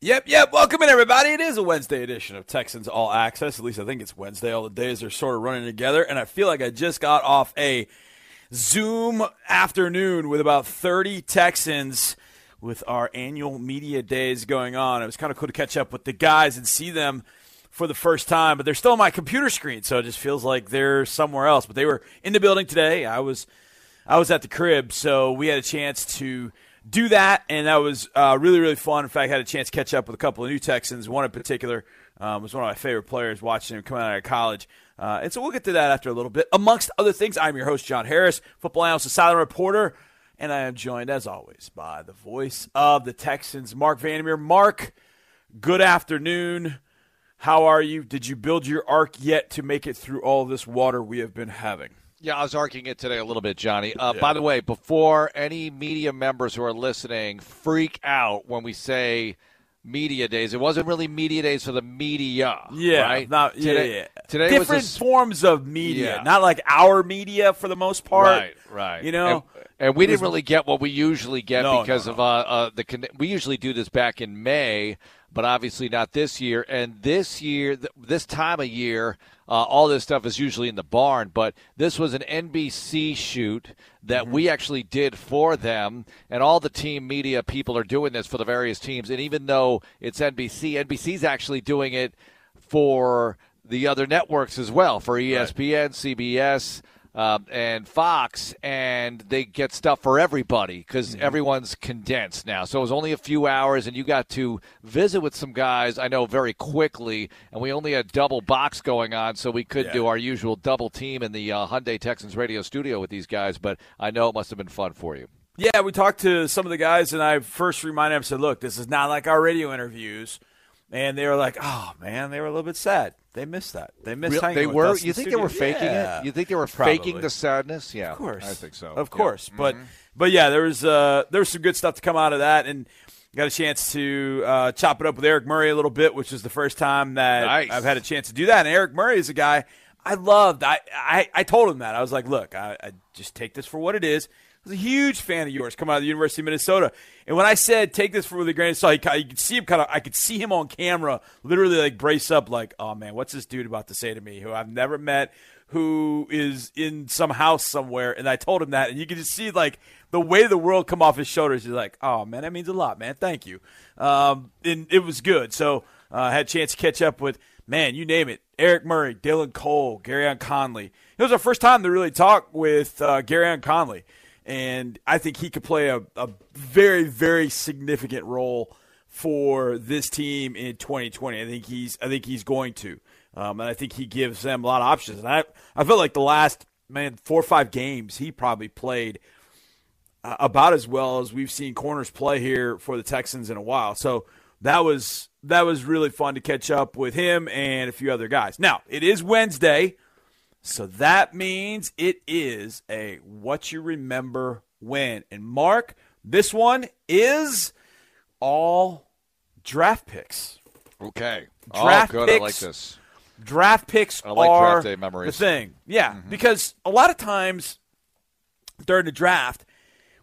Yep. Welcome in, everybody. It is a Wednesday edition of Texans All Access. At least I think it's Wednesday. All the days are sort of running together, and I feel like I just got off a Zoom afternoon with about 30 Texans with our annual media days going on. It was kind of cool to catch up with the guys and see them for the first time, but they're still on my computer screen, so it just feels like they're somewhere else. But they were in the building today. I was at the crib, so we had a chance to do that, and that was really, really fun. In fact, I had a chance to catch up with a couple of new Texans. One in particular was one of my favorite players, watching him come out of college. And so we'll get to that after a little bit. Amongst other things, I'm your host, John Harris, football analyst and sideline reporter, and I am joined, as always, by the voice of the Texans, Mark Vandermeer. Mark, good afternoon. How are you? Did you build your ark yet to make it through all this water we have been having? Yeah, I was arguing it today a little bit, Johnny. By the way, before any media members who are listening freak out when we say media days, it wasn't really media days for the media. Yeah, right? Today different was forms of media, not like our media for the most part. Right. You know, and we didn't really get what we usually get because of we usually do this back in May, but obviously not this year. And this year, this time of year. All this stuff is usually in the barn, but this was an NBC shoot that we actually did for them, and all the team media people are doing this for the various teams. And even though it's NBC, NBC's actually doing it for the other networks as well, for ESPN, CBS, and Fox, and they get stuff for everybody because everyone's condensed now. So it was only a few hours, and you got to visit with some guys, I know, very quickly, and we only had double box going on, so we could do our usual double team in the Hyundai Texans radio studio with these guys, but I know it must have been fun for you. Yeah, we talked to some of the guys, and I first reminded them, I said, look, this is not like our radio interviews. And they were like, oh, man, they were a little bit sad. They missed that. They missed hanging with us. You think they were faking it? You think they were faking the sadness? Yeah, of course. I think so. Of course. But yeah, there was some good stuff to come out of that. And got a chance to chop it up with Eric Murray a little bit, which is the first time that I've had a chance to do that. And Eric Murray is a guy I loved. I told him that. I was like, look, I just take this for what it is. I was a huge fan of yours coming out of the University of Minnesota. And when I said take this for the grain of salt, you could see him I could see him on camera literally like brace up like, oh, man, what's this dude about to say to me who I've never met, who is in some house somewhere? And I told him that. And you could just see like the way the world come off his shoulders. He's like, oh, man, that means a lot, man. Thank you. And it was good. So I had a chance to catch up with, man, you name it, Eric Murray, Dylan Cole, Gareon Conley. It was our first time to really talk with Gareon Conley. And I think he could play a very, very significant role for this team in 2020. I think he's going to, and I think he gives them a lot of options. And I feel like the last 4 or 5 games he probably played about as well as we've seen corners play here for the Texans in a while. So that was really fun to catch up with him and a few other guys. Now it is Wednesday. So that means it is a What You Remember When. And, Mark, this one is all draft picks. Okay. Draft picks. I like this. Draft picks are draft day memories. The thing. Yeah, because a lot of times during the draft,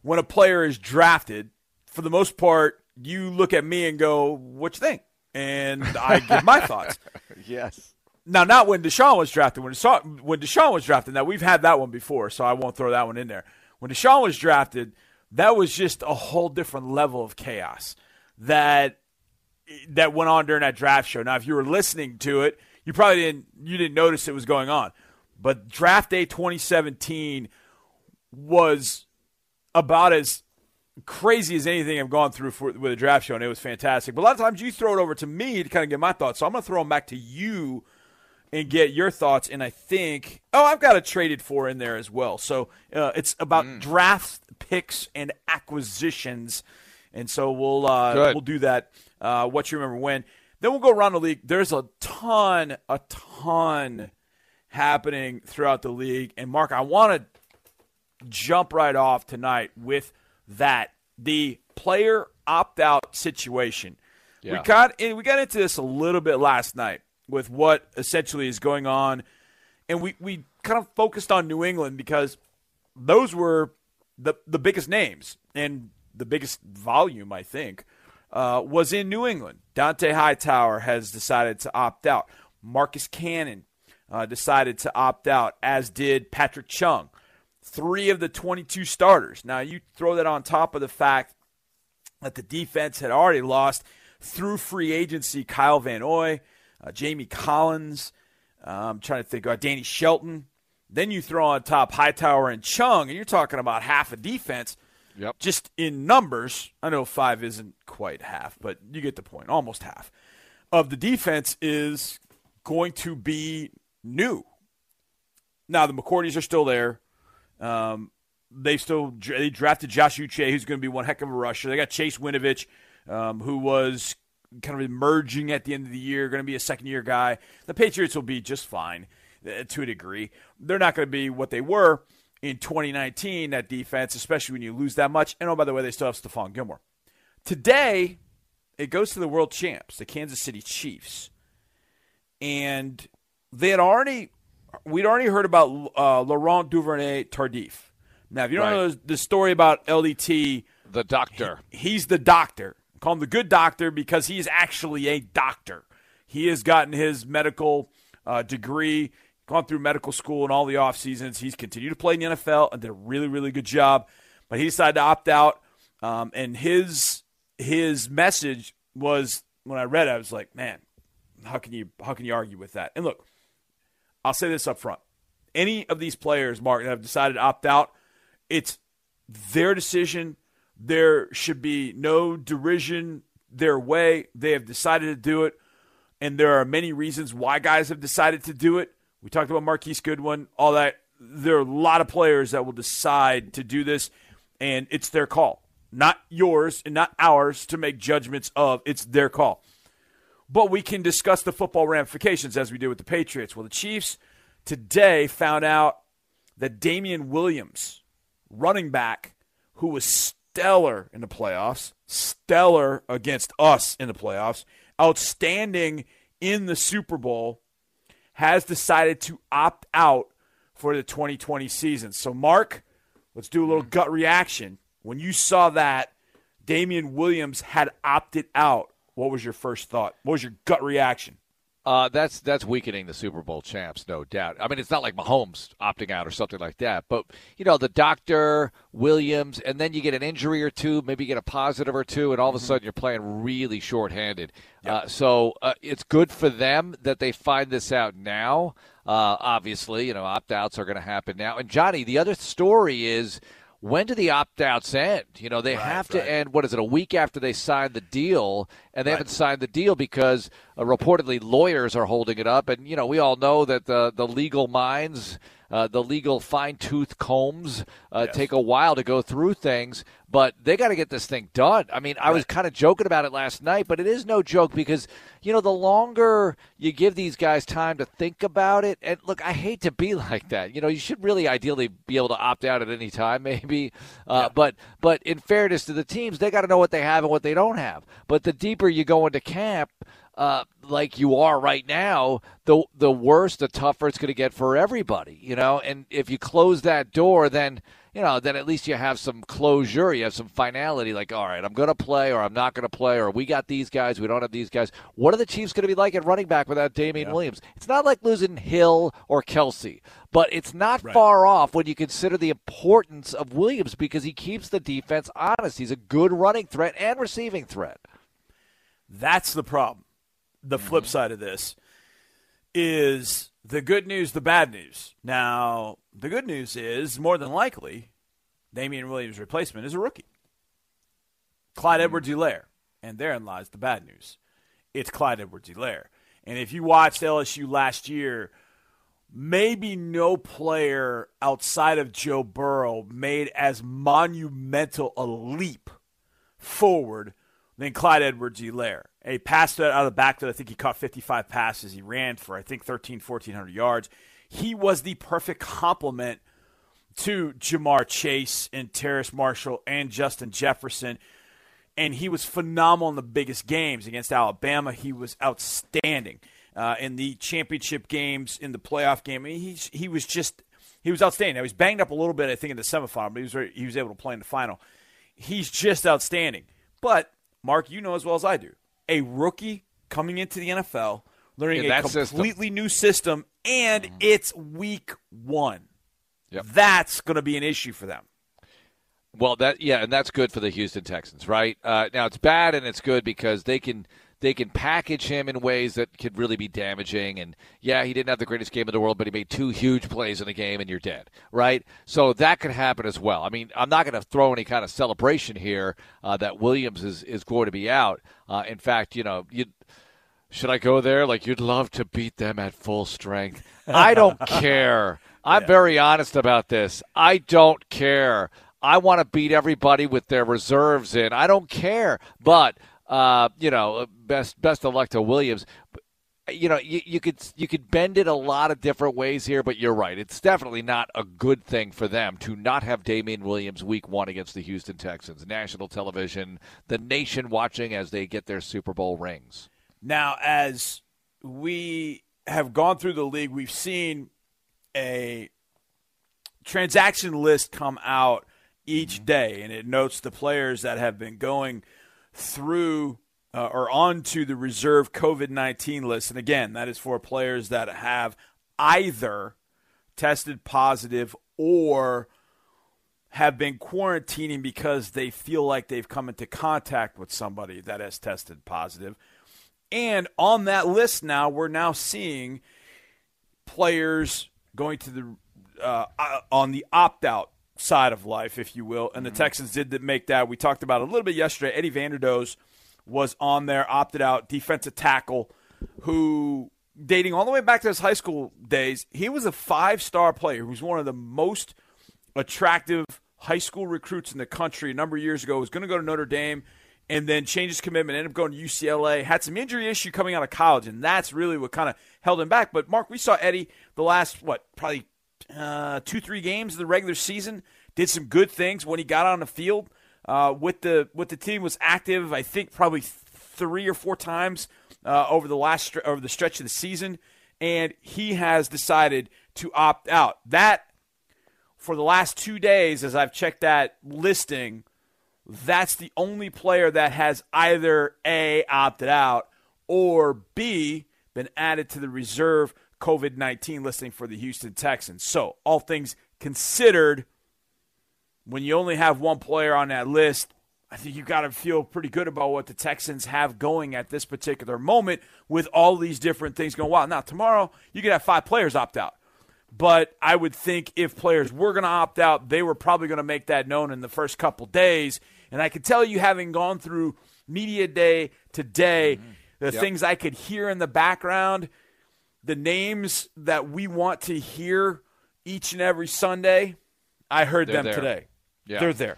when a player is drafted, for the most part, you look at me and go, what you think? And I give my thoughts. Yes. Now, not when Deshaun was drafted. When Deshaun was drafted, now we've had that one before, so I won't throw that one in there. When Deshaun was drafted, that was just a whole different level of chaos that went on during that draft show. Now, if you were listening to it, you probably didn't notice it was going on. But draft day 2017 was about as crazy as anything I've gone through with a draft show, and it was fantastic. But a lot of times you throw it over to me to kind of get my thoughts, so I'm going to throw them back to you and get your thoughts, and I think I've got a traded for in there as well. So it's about draft picks and acquisitions, and so we'll do that. What You Remember When? Then we'll go around the league. There's a ton happening throughout the league, and Mark, I want to jump right off tonight with that the player opt-out situation. Yeah. We got into this a little bit last night with what essentially is going on. And we kind of focused on New England because those were the biggest names and the biggest volume, I think, was in New England. Dante Hightower has decided to opt out. Marcus Cannon decided to opt out, as did Patrick Chung. 3 of the 22 starters. Now, you throw that on top of the fact that the defense had already lost through free agency Kyle Van Noy, Jamie Collins, I'm trying to think, Danny Shelton. Then you throw on top Hightower and Chung, and you're talking about half a defense. Yep. Just in numbers, I know 5 isn't quite half, but you get the point. Almost half of the defense is going to be new. Now, the McCourties are still there. They drafted Josh Uche, who's going to be one heck of a rusher. They got Chase Winovich, who was kind of emerging at the end of the year, going to be a second-year guy. The Patriots will be just fine to a degree. They're not going to be what they were in 2019, that defense, especially when you lose that much. And, oh, by the way, they still have Stephon Gilmore. Today, it goes to the world champs, the Kansas City Chiefs. And they had already – we'd already heard about Laurent Duvernay-Tardif. Now, if you don't know the story about LDT – the doctor. He's the doctor. I call him the good doctor because he is actually a doctor. He has gotten his medical degree, gone through medical school and all the off seasons. He's continued to play in the NFL and did a really, really good job. But he decided to opt out. And his message was, when I read it, I was like, man, how can you argue with that? And look, I'll say this up front. Any of these players, Mark, that have decided to opt out, it's their decision. There should be no derision their way. They have decided to do it, and there are many reasons why guys have decided to do it. We talked about Marquise Goodwin, all that. There are a lot of players that will decide to do this, and it's their call. Not yours and not ours to make judgments of. It's their call. But we can discuss the football ramifications as we did with the Patriots. Well, the Chiefs today found out that Damian Williams, running back, who was stellar in the playoffs, stellar against us in the playoffs, outstanding in the Super Bowl, has decided to opt out for the 2020 season. So, Mark, let's do a little gut reaction. When you saw that Damian Williams had opted out, what was your first thought? What was your gut reaction? That's weakening the Super Bowl champs, no doubt. I mean, it's not like Mahomes opting out or something like that. But, you know, the doctor, Williams, and then you get an injury or two, maybe you get a positive or two, and all of a sudden you're playing really shorthanded. Yep. So it's good for them that they find this out now. Obviously, you know, opt-outs are going to happen now. And, Johnny, the other story is, when do the opt-outs end? You know, they have to end, what is it, a week after they signed the deal, and they haven't signed the deal because reportedly lawyers are holding it up. And, you know, we all know that the legal minds, the legal fine-tooth combs take a while to go through things, but they got to get this thing done. I mean, I was kind of joking about it last night, but it is no joke because, you know, the longer you give these guys time to think about it, and look, I hate to be like that. You know, you should really ideally be able to opt out at any time maybe, but in fairness to the teams, they got to know what they have and what they don't have. But the deeper you go into camp, like you are right now, the worse, the tougher it's going to get for everybody, you know. And if you close that door, then, you know, then at least you have some closure. You have some finality, like, all right, I'm going to play or I'm not going to play, or we got these guys, we don't have these guys. What are the Chiefs going to be like at running back without Damian Williams? It's not like losing Hill or Kelce, but it's not far off when you consider the importance of Williams because he keeps the defense honest. He's a good running threat and receiving threat. That's the problem. The flip side of this is the good news, the bad news. Now, the good news is, more than likely, Damian Williams' replacement is a rookie, Clyde Edwards-Helaire. And therein lies the bad news. It's Clyde Edwards-Helaire. And if you watched LSU last year, maybe no player outside of Joe Burrow made as monumental a leap forward than Clyde Edwards-Helaire. A pass out of the backfield. I think he caught 55 passes. He ran for, I think, 1,400 yards. He was the perfect complement to Ja'Marr Chase and Terrace Marshall and Justin Jefferson, and he was phenomenal in the biggest games. Against Alabama, he was outstanding in the championship games, in the playoff game. I mean, he was outstanding. Now, he was banged up a little bit, I think, in the semifinal, but he was able to play in the final. He's just outstanding. But Mark, you know as well as I do, a rookie coming into the NFL, learning a completely new system, and it's week one. Yep. That's going to be an issue for them. Well, and that's good for the Houston Texans, right? Now it's bad and it's good because they can package him in ways that could really be damaging. And yeah, he didn't have the greatest game in the world, but he made two huge plays in the game, and you're dead, right? So that could happen as well. I mean, I'm not going to throw any kind of celebration here that Williams is going to be out. In fact, should I go there? Like, you'd love to beat them at full strength. I don't care. I'm very honest about this. I don't care. I want to beat everybody with their reserves in. I don't care. But best of luck to Williams. You know, you could bend it a lot of different ways here, but you're right. It's definitely not a good thing for them to not have Damian Williams week one against the Houston Texans. National television, the nation watching as they get their Super Bowl rings. Now, as we have gone through the league, we've seen a transaction list come out each day, and it notes the players that have been going through or onto the reserve COVID-19 list. And again, that is for players that have either tested positive or have been quarantining because they feel like they've come into contact with somebody that has tested positive. And on that list now, we're now seeing players going to on the opt-out side of life, if you will, and the Texans did make that. We talked about it a little bit yesterday. Eddie Vanderdoes was on there, opted out, defensive tackle, who, dating all the way back to his high school days, he was a five-star player who was one of the most attractive high school recruits in the country a number of years ago. He was going to go to Notre Dame and then change his commitment, ended up going to UCLA, had some injury issue coming out of college, and that's really what kind of held him back. But, Mark, we saw Eddie the last, probably 2-3 games of the regular season, did some good things when he got on the field with the team, was active, I think probably 3 or 4 times over the stretch of the season, and he has decided to opt out. That, for the last 2 days, as I've checked that listing, that's the only player that has either A, opted out, or B, been added to the reserve COVID-19 listing for the Houston Texans. So, all things considered, when you only have one player on that list, I think you got to feel pretty good about what the Texans have going at this particular moment with all these different things going wild. Now, tomorrow, you could have 5 players opt out. But I would think if players were going to opt out, they were probably going to make that known in the first couple days. And I could tell you, having gone through media day today, the things I could hear in the background, the names that we want to hear each and every Sunday, I heard them today. Yeah. They're there.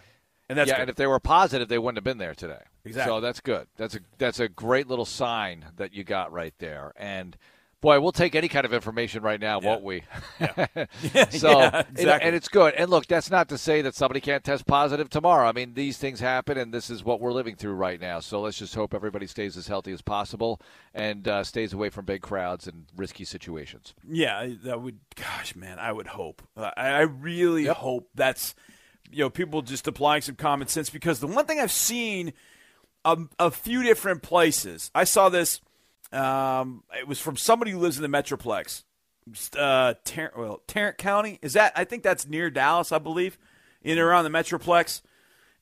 And that's good. And if they were positive, they wouldn't have been there today. Exactly. So that's good. That's a great little sign that you got right there. And, boy, we'll take any kind of information right now, won't we? Exactly. And it's good. And, look, that's not to say that somebody can't test positive tomorrow. I mean, these things happen, and this is what we're living through right now. So let's just hope everybody stays as healthy as possible and stays away from big crowds and risky situations. Yeah, I would hope. I really hope that's, people just applying some common sense, because the one thing I've seen a few different places, I saw this. It was from somebody who lives in the Metroplex, Tarrant County. I think that's near Dallas, I believe, in and around the Metroplex.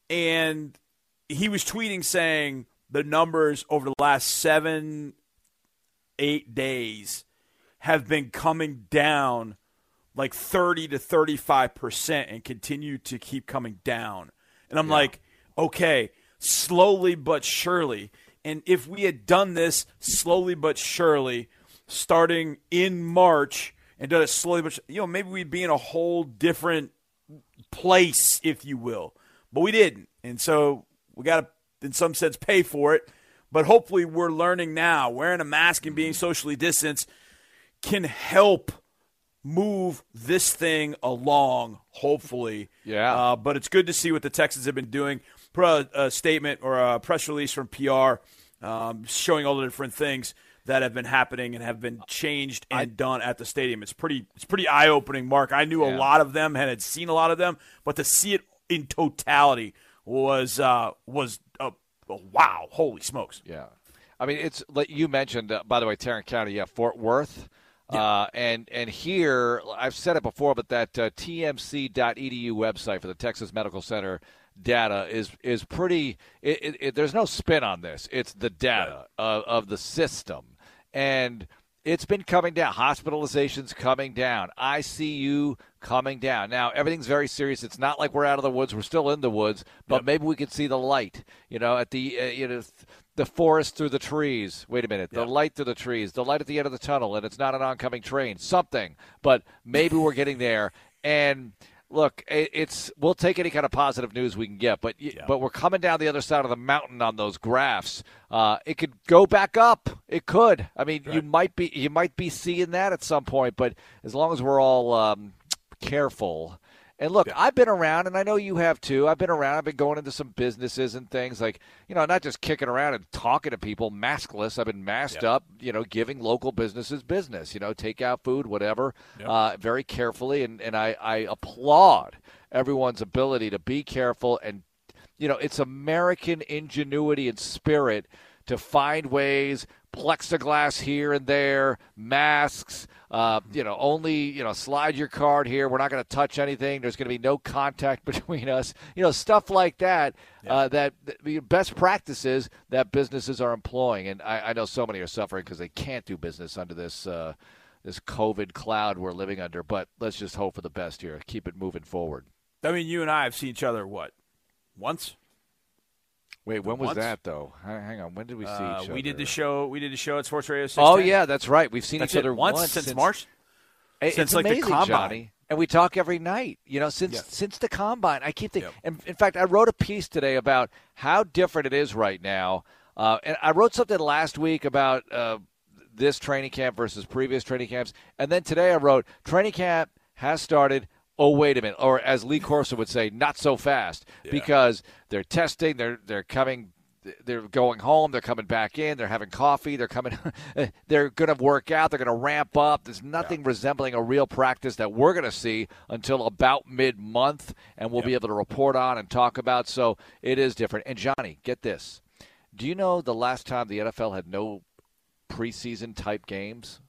And he was tweeting saying the numbers over the last 7-8 days have been coming down like 30 to 35% and continue to keep coming down. And I'm like, okay, slowly but surely. And if we had done this slowly but surely, starting in March, and done it slowly but surely, maybe we'd be in a whole different place, if you will. But we didn't. And so we got to, in some sense, pay for it. But hopefully we're learning now. Wearing a mask and being socially distanced can help move this thing along, hopefully. Yeah. But it's good to see what the Texans have been doing. A statement or a press release from PR showing all the different things that have been happening and have been changed and done at the stadium. It's pretty eye-opening, Mark. I knew a lot of them and had seen a lot of them, but to see it in totality was oh, wow, holy smokes. Yeah. I mean, it's like you mentioned, by the way, Tarrant County, yeah, Fort Worth. Yeah. And here, I've said it before, but that tmc.edu website for the Texas Medical Center data is pretty – there's no spin on this. It's the data of the system. And it's been coming down. Hospitalizations coming down. ICU coming down. Now, everything's very serious. It's not like we're out of the woods. We're still in the woods. But maybe we could see the light, you know, at the the forest through the trees. Wait a minute. The light through the trees. The light at the end of the tunnel. And it's not an oncoming train. Something. But maybe we're getting there. And, look, we'll take any kind of positive news we can get. But but we're coming down the other side of the mountain on those graphs. It could go back up. It could. I mean, you might be seeing that at some point. But as long as we're all careful. And look, I've been around, and I know you have too. I've been around. I've been going into some businesses and things like, you know, not just kicking around and talking to people maskless. I've been masked up, you know, giving local businesses business, you know, takeout food, whatever, very carefully. And I applaud everyone's ability to be careful. And, you know, it's American ingenuity and spirit to find ways, plexiglass here and there, masks, slide your card here. We're not going to touch anything. There's going to be no contact between us. You know, stuff like that, that the best practices that businesses are employing. And I know so many are suffering because they can't do business under this this COVID cloud we're living under. But let's just hope for the best here. Keep it moving forward. I mean, you and I have seen each other, what, once? Wait, when was that though? Hang on, when did we see each other? We did the show at Sports Radio 610. Oh yeah, that's right. We've seen each other once since March. Since like the combine, Johnny. And we talk every night. You know, since the combine, I keep thinking. And in fact, I wrote a piece today about how different it is right now. And I wrote something last week about this training camp versus previous training camps. And then today I wrote, training camp has started. Oh, wait a minute, or as Lee Corso would say, not so fast, because they're testing, they're going home, they're coming back in, they're having coffee, they're going to work out, they're going to ramp up. There's nothing resembling a real practice that we're going to see until about mid-month, and we'll be able to report on and talk about, so it is different. And, Johnny, get this. Do you know the last time the NFL had no preseason-type games?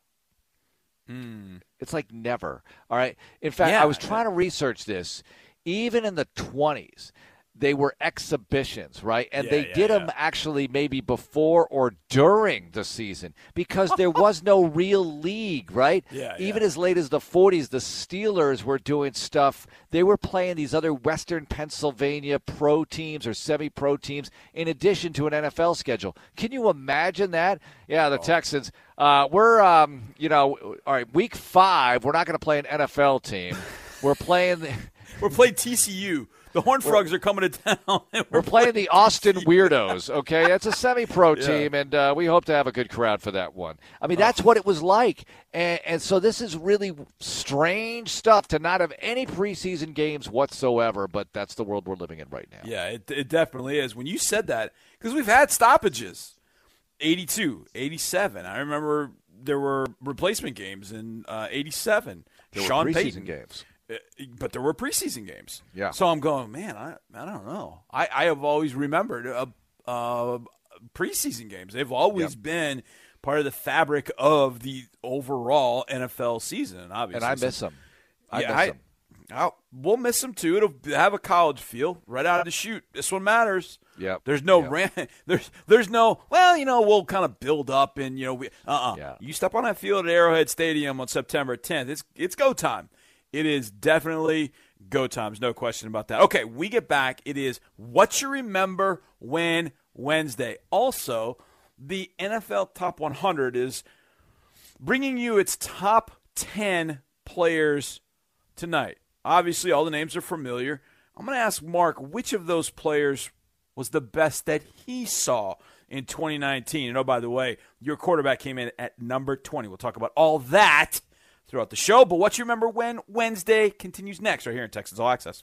It's like never. All right. In fact, I was trying to research this. Even in the 1920s, they were exhibitions, right? And they did them actually maybe before or during the season because there was no real league, right? Even as late as the 1940s, the Steelers were doing stuff. They were playing these other Western Pennsylvania pro teams or semi-pro teams in addition to an NFL schedule. Can you imagine that? Yeah, the Texans. We're, all right, week 5, we're not going to play an NFL team. We're playing we're playing TCU. The Horned Frogs are coming to town. We're playing the Austin Weirdos, okay? That's a semi-pro team, and we hope to have a good crowd for that one. I mean, that's what it was like. And so this is really strange stuff to not have any preseason games whatsoever, but that's the world we're living in right now. Yeah, it definitely is. When you said that, because we've had stoppages. 82, 87. I remember there were replacement games in 87. There Sean were preseason Payton games, but there were preseason games. Yeah. So I'm going, man. I don't know. I have always remembered preseason games. They've always been part of the fabric of the overall NFL season. Obviously, and I miss them. We'll miss them too. It'll have a college feel right out of the chute. This one matters. Yeah. There's no there's no, well, you know, we'll kind of build up and, you know, you step on that field at Arrowhead Stadium on September 10th. It's go time. It is definitely go time. There's no question about that. Okay, we get back. It is What You Remember When Wednesday. Also, the NFL Top 100 is bringing you its top 10 players tonight. Obviously, all the names are familiar. I'm going to ask Mark which of those players was the best that he saw in 2019. And, oh, by the way, your quarterback came in at number 20. We'll talk about all that throughout the show. But What You Remember When Wednesday continues next right here in Texans All Access.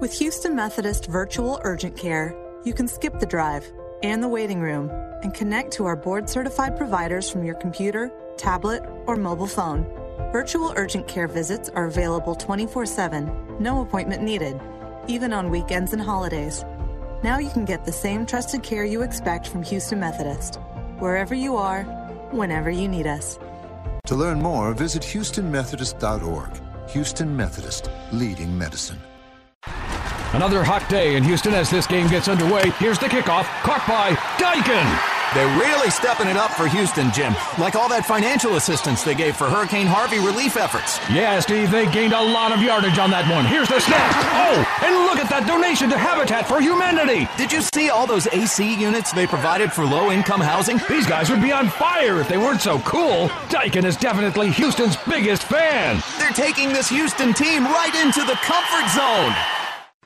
With Houston Methodist Virtual Urgent Care, you can skip the drive and the waiting room and connect to our board-certified providers from your computer, tablet, or mobile phone. Virtual urgent care visits are available 24/7, no appointment needed, even on weekends and holidays. Now you can get the same trusted care you expect from Houston Methodist, wherever you are, whenever you need us. To learn more, visit HoustonMethodist.org. Houston Methodist, leading medicine. Another hot day in Houston as this game gets underway. Here's the kickoff, caught by Daikin. They're really stepping it up for Houston, Jim. Like all that financial assistance they gave for Hurricane Harvey relief efforts. Yeah, Steve, they gained a lot of yardage on that one. Here's the snap. Oh, and look at that donation to Habitat for Humanity. Did you see all those AC units they provided for low-income housing? These guys would be on fire if they weren't so cool. Daikin is definitely Houston's biggest fan. They're taking this Houston team right into the comfort zone.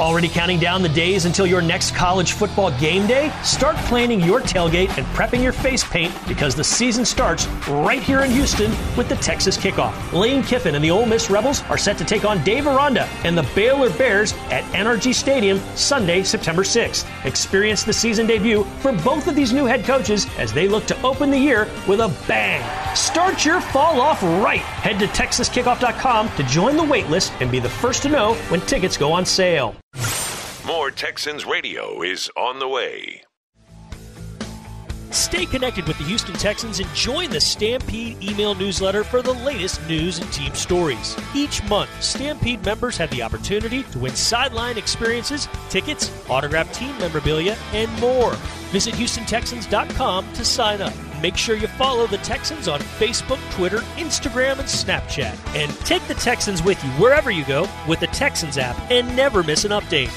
Already counting down the days until your next college football game day? Start planning your tailgate and prepping your face paint, because the season starts right here in Houston with the Texas kickoff. Lane Kiffin and the Ole Miss Rebels are set to take on Dave Aranda and the Baylor Bears at NRG Stadium Sunday, September 6th. Experience the season debut for both of these new head coaches as they look to open the year with a bang. Start your fall off right. Head to TexasKickoff.com to join the waitlist and be the first to know when tickets go on sale. More Texans Radio is on the way. Stay connected with the Houston Texans and join the Stampede email newsletter for the latest news and team stories. Each month, Stampede members have the opportunity to win sideline experiences, tickets, autographed team memorabilia, and more. Visit HoustonTexans.com to sign up. Make sure you follow the Texans on Facebook, Twitter, Instagram, and Snapchat. And take the Texans with you wherever you go with the Texans app and never miss an update.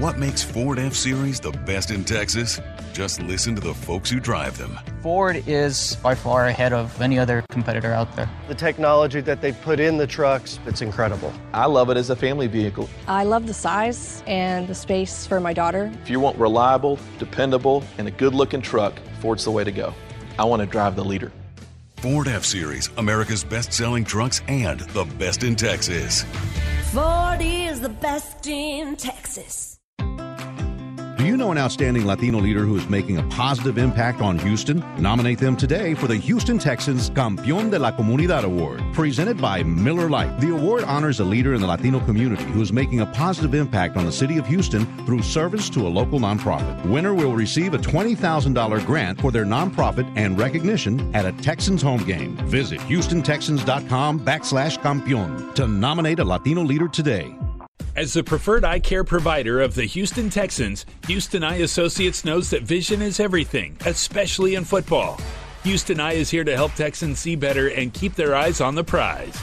What makes Ford F-Series the best in Texas? Just listen to the folks who drive them. Ford is by far ahead of any other competitor out there. The technology that they put in the trucks, it's incredible. I love it as a family vehicle. I love the size and the space for my daughter. If you want reliable, dependable, and a good-looking truck, Ford's the way to go. I want to drive the leader. Ford F-Series, America's best-selling trucks and the best in Texas. Ford is the best in Texas. Do you know an outstanding Latino leader who is making a positive impact on Houston? Nominate them today for the Houston Texans Campeón de la Comunidad Award, presented by Miller Lite. The award honors a leader in the Latino community who is making a positive impact on the city of Houston through service to a local nonprofit. The winner will receive a $20,000 grant for their nonprofit and recognition at a Texans home game. Visit HoustonTexans.com/Campeón to nominate a Latino leader today. As the preferred eye care provider of the Houston Texans, Houston Eye Associates knows that vision is everything, especially in football. Houston Eye is here to help Texans see better and keep their eyes on the prize.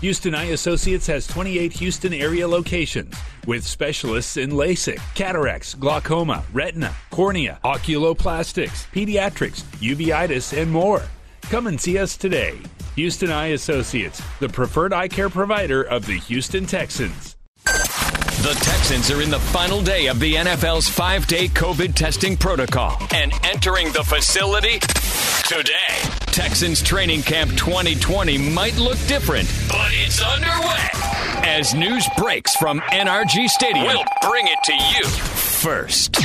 Houston Eye Associates has 28 Houston area locations with specialists in LASIK, cataracts, glaucoma, retina, cornea, oculoplastics, pediatrics, uveitis, and more. Come and see us today. Houston Eye Associates, the preferred eye care provider of the Houston Texans. The Texans are in the final day of the NFL's 5-day COVID testing protocol and entering the facility today. Texans Training Camp 2020 might look different, but it's underway. As news breaks from NRG Stadium, we'll bring it to you first.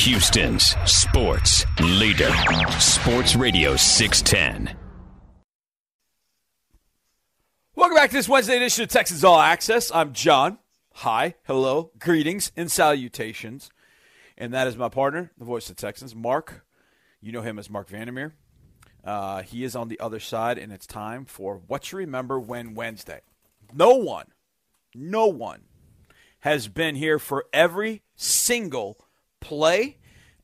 Houston's sports leader, Sports Radio 610. Welcome back to this Wednesday edition of Texans All Access. I'm John. hi, hello, greetings, and salutations. And that is my partner, the voice of the Texans, Mark. You know him as Mark Vandermeer. He is on the other side, and it's time for What You Remember When Wednesday. No one has been here for every single play,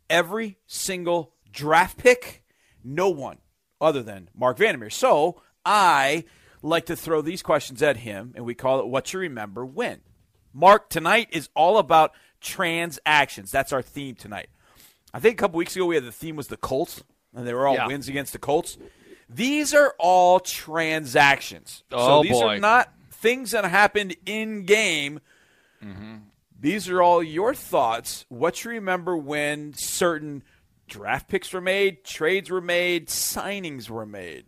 every single draft pick. No one other than Mark Vandermeer. So I like to throw these questions at him, and we call it What You Remember When. Mark, tonight is all about transactions. That's our theme tonight. I think a couple weeks ago we had the theme was the Colts, and they were all wins against the Colts. These are all transactions. Oh, so these are not things that happened in-game. Mm-hmm. These are all your thoughts. What you remember when certain draft picks were made, trades were made, signings were made.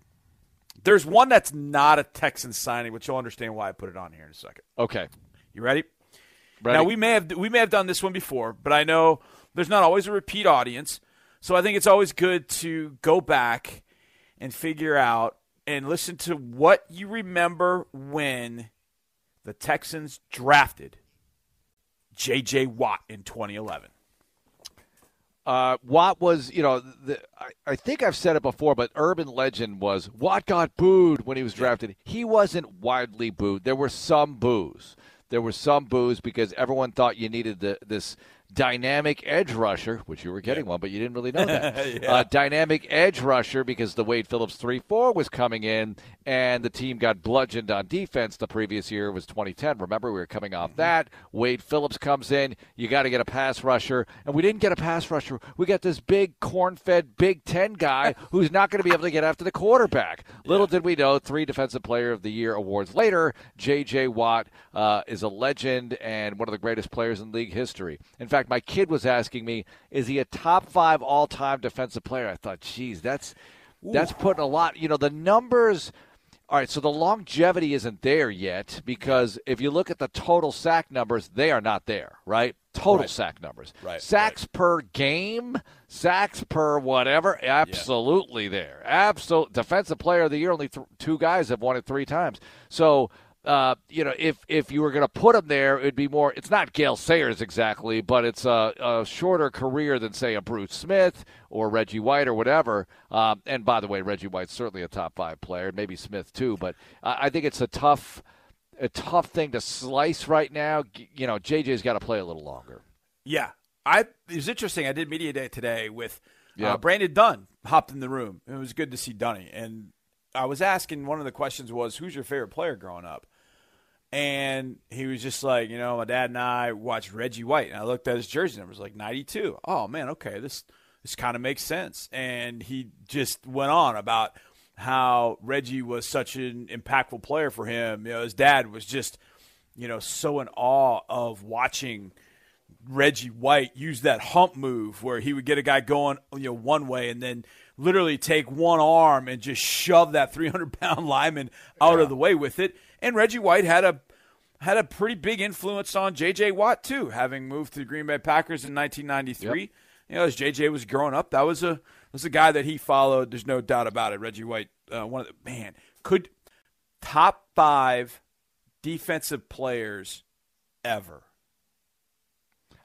There's one that's not a Texan signing, which you'll understand why I put it on here in a second. Okay. You ready? Now, we may have done this one before, but I know there's not always a repeat audience, so I think it's always good to go back and figure out and listen to what you remember when the Texans drafted J.J. Watt in 2011. Watt was, I think I've said it before, but urban legend was Watt got booed when he was drafted. He wasn't widely booed. There were some boos. There were some boos because everyone thought you needed this dynamic edge rusher, which you were getting one, but you didn't really know that. Dynamic edge rusher because the Wade Phillips 3-4 was coming in, and the team got bludgeoned on defense. The previous year was 2010. Remember, we were coming off that. Wade Phillips comes in. You got to get a pass rusher, and we didn't get a pass rusher. We got this big corn-fed Big Ten guy who's not going to be able to get after the quarterback. Little did we know, 3 Defensive Player of the Year awards later, J.J. Watt is a legend and one of the greatest players in league history. In fact, my kid was asking me, is he a top 5 all-time defensive player? I thought, geez, that's putting a lot. The numbers – all right, so the longevity isn't there yet because if you look at the total sack numbers, they are not there, right? Total sack numbers. Right, sacks per game, sacks per whatever, absolutely there. Absolute defensive player of the year, only 2 guys have won it 3 times. So – if you were going to put him there, it'd be more. It's not Gale Sayers exactly, but it's a shorter career than, say, a Bruce Smith or Reggie White or whatever. And by the way, Reggie White's certainly a top 5 player, maybe Smith too. But I think it's a tough thing to slice right now. JJ's got to play a little longer. Yeah, it was interesting. I did media day today with Brandon Dunn hopped in the room. It was good to see Dunny, and I was asking, one of the questions was, who's your favorite player growing up? And he was just like, my dad and I watched Reggie White, and I looked at his jersey numbers, like 92. Oh, man, okay, this kind of makes sense. And he just went on about how Reggie was such an impactful player for him. His dad was just, so in awe of watching Reggie White use that hump move where he would get a guy going, one way and then literally take one arm and just shove that 300-pound lineman out of the way with it. And Reggie White had a pretty big influence on J.J. Watt, too, having moved to the Green Bay Packers in 1993. Yep. As J.J. was growing up, that was a guy that he followed. There's no doubt about it. Reggie White, could top 5 defensive players ever.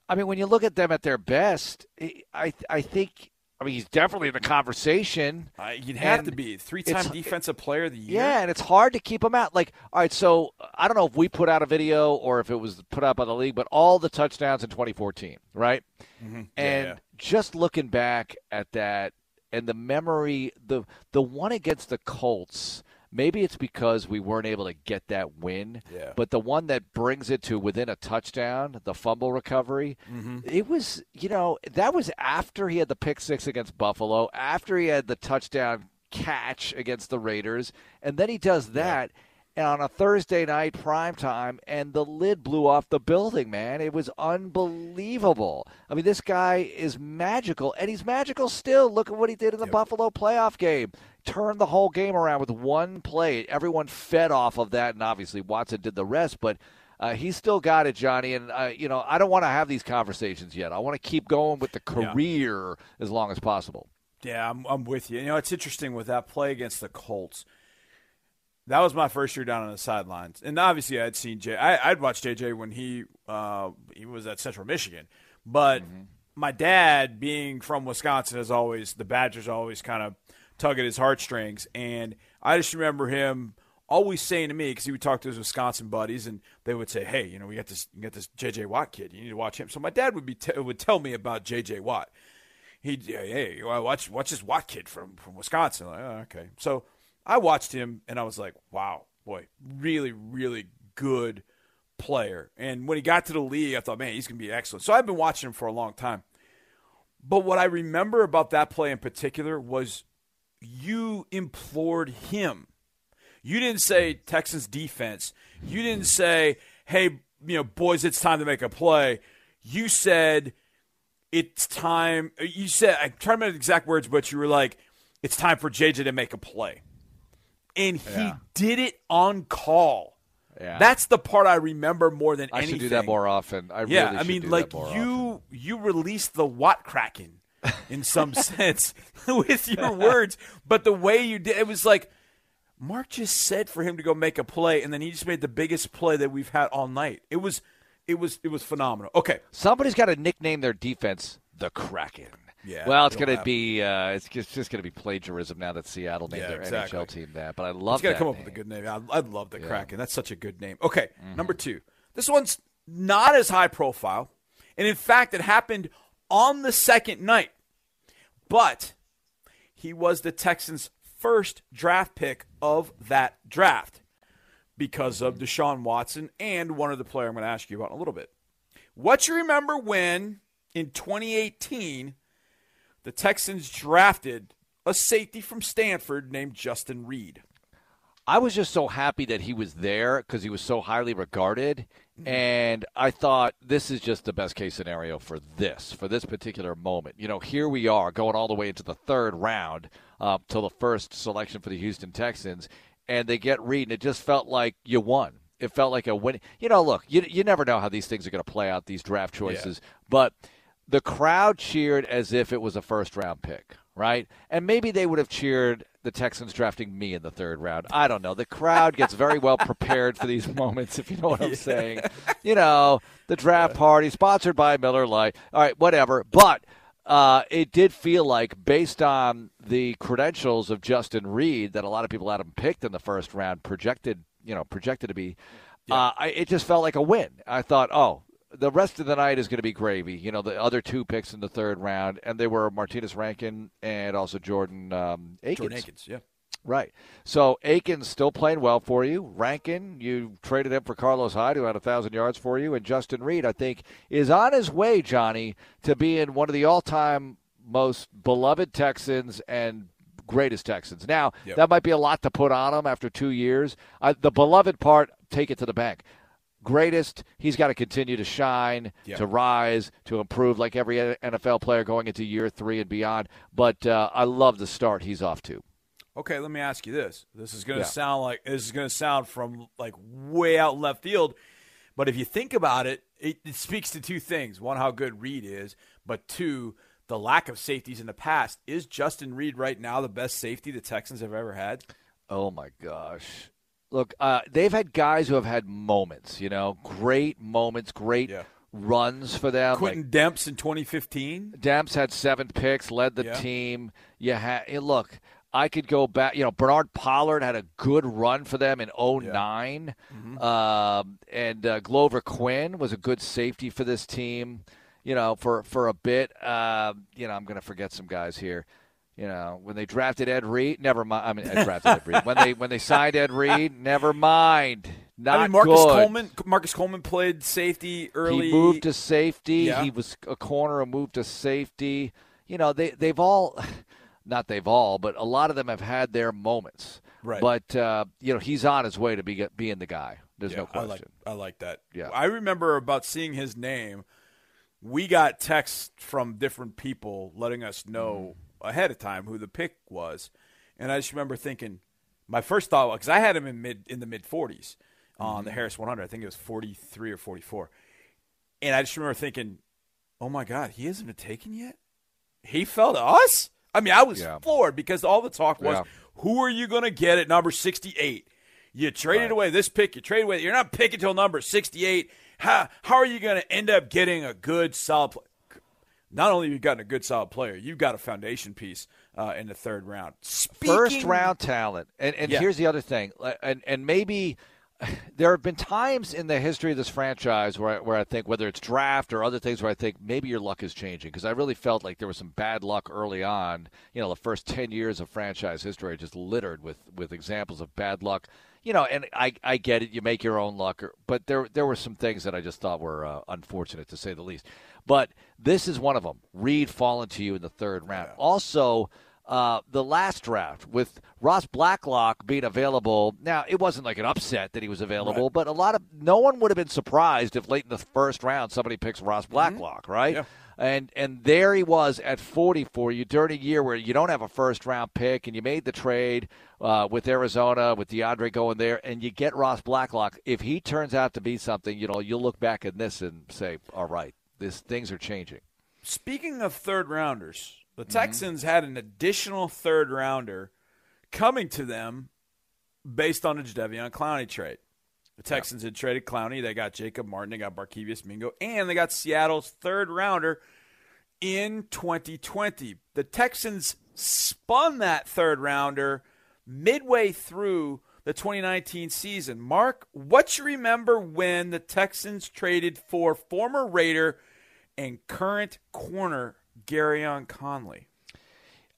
I mean, when you look at them at their best, I think – he's definitely in the conversation. You'd have to be. 3-time defensive player of the year. Yeah, and it's hard to keep him out. Like, all right, so I don't know if we put out a video or if it was put out by the league, but all the touchdowns in 2014, right? Mm-hmm. And just looking back at that and the memory, the one against the Colts, maybe it's because we weren't able to get that win, but the one that brings it to within a touchdown, the fumble recovery, it was, that was after he had the pick 6 against Buffalo, after he had the touchdown catch against the Raiders, and then he does that and on a Thursday night primetime, and the lid blew off the building, man. It was unbelievable. I mean, this guy is magical, and he's magical still. Look at what he did in the Buffalo playoff game. Turned the whole game around with one play. Everyone fed off of that, and obviously Watson did the rest, but he's still got it, Johnny. And, I don't want to have these conversations yet. I want to keep going with the career as long as possible. Yeah, I'm with you. It's interesting with that play against the Colts. That was my first year down on the sidelines, and obviously I'd seen I'd watched J.J. when he was at Central Michigan, but my dad, being from Wisconsin, as always, the Badgers always kind of tug at his heartstrings, and I just remember him always saying to me, because he would talk to his Wisconsin buddies, and they would say, "Hey, you know, we got this J.J. Watt kid. You need to watch him." So my dad would tell me about J.J. Watt. Hey, watch this Watt kid from Wisconsin. Like, oh, okay, so I watched him, and I was like, wow, boy, really, really good player. And when he got to the league, I thought, man, he's going to be excellent. So I've been watching him for a long time. But what I remember about that play in particular was you implored him. You didn't say Texans defense. You didn't say, hey, you know, boys, it's time to make a play. You said it's time. You said, I'm trying to remember the exact words, but you were like, it's time for JJ to make a play. And he did it on call. Yeah. That's the part I remember more than anything. I should do that more often. You released the Watt Kraken in some sense with your words, but the way you did it was like Mark just said for him to go make a play, and then he just made the biggest play that we've had all night. It was phenomenal. Okay, somebody's got to nickname their defense the Kraken. Yeah, well, it's going to be it's just going to be plagiarism now that Seattle named their NHL team that. But I love that. It's got to come up with a good name. I love the Kraken. That's such a good name. Okay, number two. This one's not as high profile, and in fact, it happened on the second night. But he was the Texans' first draft pick of that draft because of Deshaun Watson and one other player I'm going to ask you about in a little bit. What you remember when in 2018? The Texans drafted a safety from Stanford named Justin Reid. I was just so happy that he was there because he was so highly regarded, and I thought this is just the best case scenario for this particular moment. You know, here we are going all the way into the third round till the first selection for the Houston Texans, and they get Reid, and it just felt like you won. It felt like a win. You know, look, you never know how these things are going to play out, these draft choices, but – the crowd cheered as if it was a first-round pick, right? And maybe they would have cheered the Texans drafting me in the third round. I don't know. The crowd gets very well prepared for these moments, if you know what I'm saying. You know, the draft party, sponsored by Miller Lite. All right, whatever. But it did feel like, based on the credentials of Justin Reid, that a lot of people had him picked in the first round, projected to be. Yeah. It just felt like a win. I thought, oh, the rest of the night is going to be gravy. You know, the other two picks in the third round, and they were Martinez-Rankin and also Jordan Akins. Jordan Akins, yeah. Right. So Akins still playing well for you. Rankin, you traded him for Carlos Hyde, who had 1,000 yards for you. And Justin Reid, I think, is on his way, Johnny, to being one of the all-time most beloved Texans and greatest Texans. Now, that might be a lot to put on him after 2 years. The beloved part, take it to the bank. Greatest, he's got to continue to shine, to rise, to improve like every NFL player going into year three and beyond. But I love the start he's off to. Okay, let me ask you this. This is going to sound from like way out left field, but if you think about it, it speaks to two things. One, how good Reid is, but two, the lack of safeties in the past. Is Justin Reid right now the best safety the Texans have ever had? Oh my gosh. Look, they've had guys who have had moments, you know, great moments, great runs for them. Quentin Demps in 2015. Demps had 7 picks, led the team. Look, I could go back. You know, Bernard Pollard had a good run for them in 2009. And Glover Quinn was a good safety for this team, you know, for a bit. You know, I'm going to forget some guys here. You know, when they drafted Ed Reed, never mind. I mean, I drafted Ed Reed. When they signed Ed Reed, never mind. Not good. Marcus Coleman played safety early. He moved to safety. Yeah. He was a corner and moved to safety. You know, but a lot of them have had their moments. Right. But you know, he's on his way to being the guy. There's no question. I like that. Yeah. I remember about seeing his name. We got texts from different people letting us know ahead of time who the pick was, and I just remember thinking, my first thought, because I had him in the mid 40s on the Harris 100, I think it was 43 or 44, and I just remember thinking, oh my God, he hasn't been taken yet? He fell to us? I mean, I was floored because all the talk was, who are you going to get at number 68? You traded away this pick. You traded away. You're not picking till number 68. How are you going to end up getting a good, solid player? Not only have you gotten a good, solid player, you've got a foundation piece in the third round. First-round talent. And here's the other thing. And maybe there have been times in the history of this franchise where I think, whether it's draft or other things, where I think maybe your luck is changing, because I really felt like there was some bad luck early on. You know, the first 10 years of franchise history are just littered with examples of bad luck. You know, and I get it. You make your own luck. But there were some things that I just thought were unfortunate, to say the least. But this is one of them. Reid falling to you in the third round. Yeah. Also, the last draft with Ross Blacklock being available. Now, it wasn't like an upset that he was available, but no one would have been surprised if late in the first round somebody picks Ross Blacklock, right? Yeah. And there he was at 44, you during a year where you don't have a first-round pick, and you made the trade with Arizona, with DeAndre going there, and you get Ross Blacklock. If he turns out to be something, you know, you'll look back at this and say, all right, things are changing. Speaking of third-rounders, the Texans had an additional third-rounder coming to them based on the Jadeveon Clowney trade. The Texans had traded Clowney. They got Jacob Martin. They got Barkevious Mingo. And they got Seattle's third rounder in 2020. The Texans spun that third rounder midway through the 2019 season. Mark, what you remember when the Texans traded for former Raider and current corner Gareon Conley?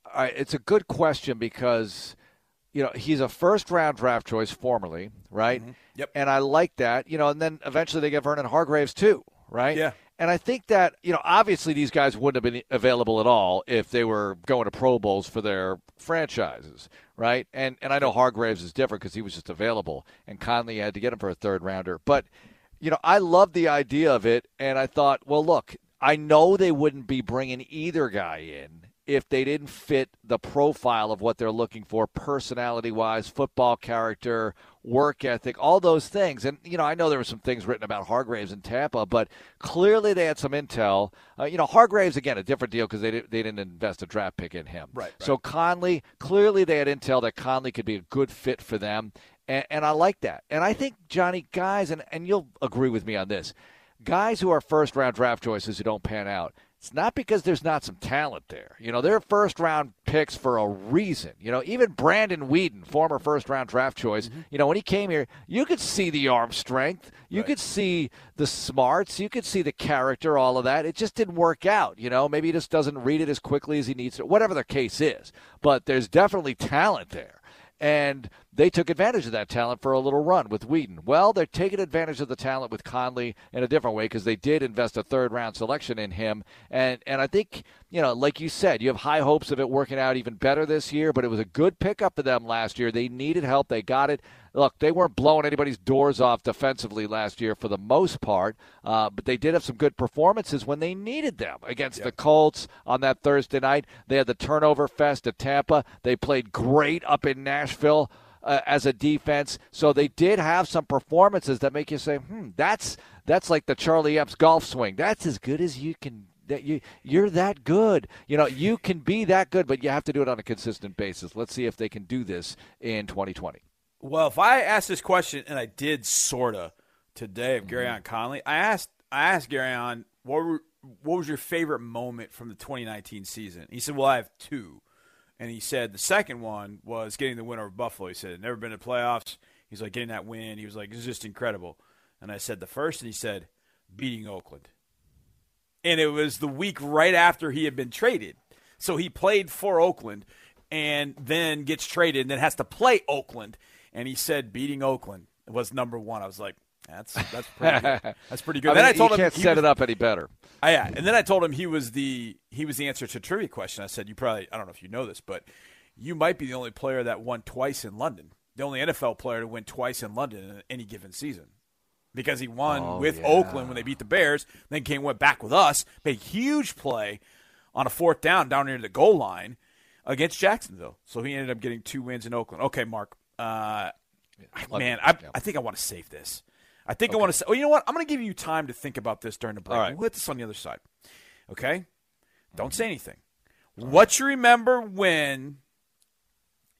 All right, it's a good question because – you know, he's a first-round draft choice formerly, right? Mm-hmm. Yep. And I like that. You know, and then eventually they get Vernon Hargraves too, right? Yeah. And I think that, you know, obviously these guys wouldn't have been available at all if they were going to Pro Bowls for their franchises, right? And I know Hargraves is different because he was just available, and Conley had to get him for a third-rounder. But, you know, I love the idea of it, and I thought, well, look, I know they wouldn't be bringing either guy in if they didn't fit the profile of what they're looking for, personality-wise, football character, work ethic, all those things. And, you know, I know there were some things written about Hargraves in Tampa, but clearly they had some intel. You know, Hargraves, again, a different deal because they didn't invest a draft pick in him. Right. So Conley, clearly they had intel that Conley could be a good fit for them, and I like that. And I think, Johnny, guys, and you'll agree with me on this, guys who are first-round draft choices who don't pan out, it's not because there's not some talent there. You know, they're first-round picks for a reason. You know, even Brandon Weeden, former first-round draft choice, you know, when he came here, you could see the arm strength. You could see the smarts. You could see the character, all of that. It just didn't work out, you know. Maybe he just doesn't read it as quickly as he needs to, whatever the case is. But there's definitely talent there. And they took advantage of that talent for a little run with Whedon. Well, they're taking advantage of the talent with Conley in a different way because they did invest a third-round selection in him. And I think, you know, like you said, you have high hopes of it working out even better this year, but it was a good pickup for them last year. They needed help. They got it. Look, they weren't blowing anybody's doors off defensively last year for the most part, but they did have some good performances when they needed them against the Colts on that Thursday night. They had the turnover fest at Tampa. They played great up in Nashville as a defense. So they did have some performances that make you say, that's like the Charlie Epps golf swing. That's as good as you can. That you're that good. You know, you can be that good, but you have to do it on a consistent basis. Let's see if they can do this in 2020. Well, if I asked this question, and I did sorta today of Gareon Conley, I asked Gareon, what was your favorite moment from the 2019 season? He said, well, I have two. And he said the second one was getting the win over Buffalo. He said, never been to playoffs. He's like, getting that win. He was like, it's just incredible. And I said the first, and he said, beating Oakland. And it was the week right after he had been traded. So he played for Oakland and then gets traded and then has to play Oakland. And he said beating Oakland was number one. I was like, that's pretty good. That's pretty good. I mean, then I told him can't set it up any better. Yeah, and then I told him he was the answer to a trivia question. I said, I don't know if you know this, but you might be the only player that won twice in London, the only NFL player to win twice in London in any given season, because he won with Oakland when they beat the Bears, then went back with us, made a huge play on a fourth down near the goal line against Jacksonville. So he ended up getting two wins in Oakland. Okay, Mark. I think I want to save this. I think I want to say, you know what? I'm going to give you time to think about this during the break. Right. We'll hit this on the other side. Okay? Don't say anything. All what you remember when